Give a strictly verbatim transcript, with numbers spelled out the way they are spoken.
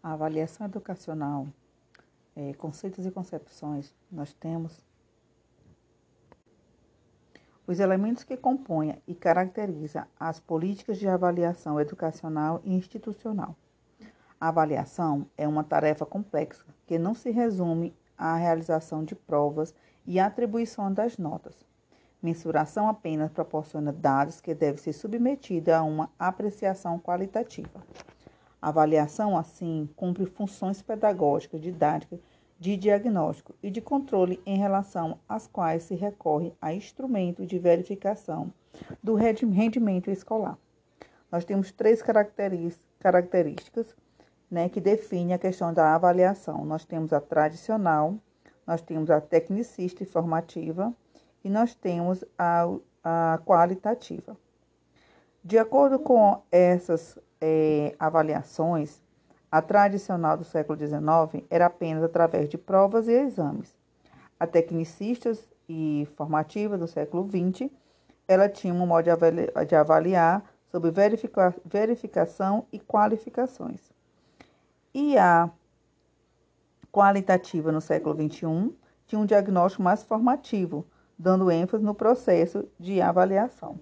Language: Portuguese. A avaliação educacional, é, conceitos e concepções, nós temos os elementos que compõem e caracterizam as políticas de avaliação educacional e institucional. A avaliação é uma tarefa complexa que não se resume à realização de provas e atribuição das notas. Mensuração apenas proporciona dados que devem ser submetidos a uma apreciação qualitativa. A avaliação, assim, cumpre funções pedagógicas, didáticas, de diagnóstico e de controle em relação às quais se recorre a instrumento de verificação do rendimento escolar. Nós temos três características, né, que definem a questão da avaliação. Nós temos a tradicional, nós temos a tecnicista e formativa e nós temos a, a qualitativa. De acordo com essas é, avaliações, a tradicional do século dezenove era apenas através de provas e exames. A tecnicista e formativa do século vinte, ela tinha um modo de avaliar sobre verifica, verificação e qualificações. E a qualitativa no século vinte e um tinha um diagnóstico mais formativo, dando ênfase no processo de avaliação.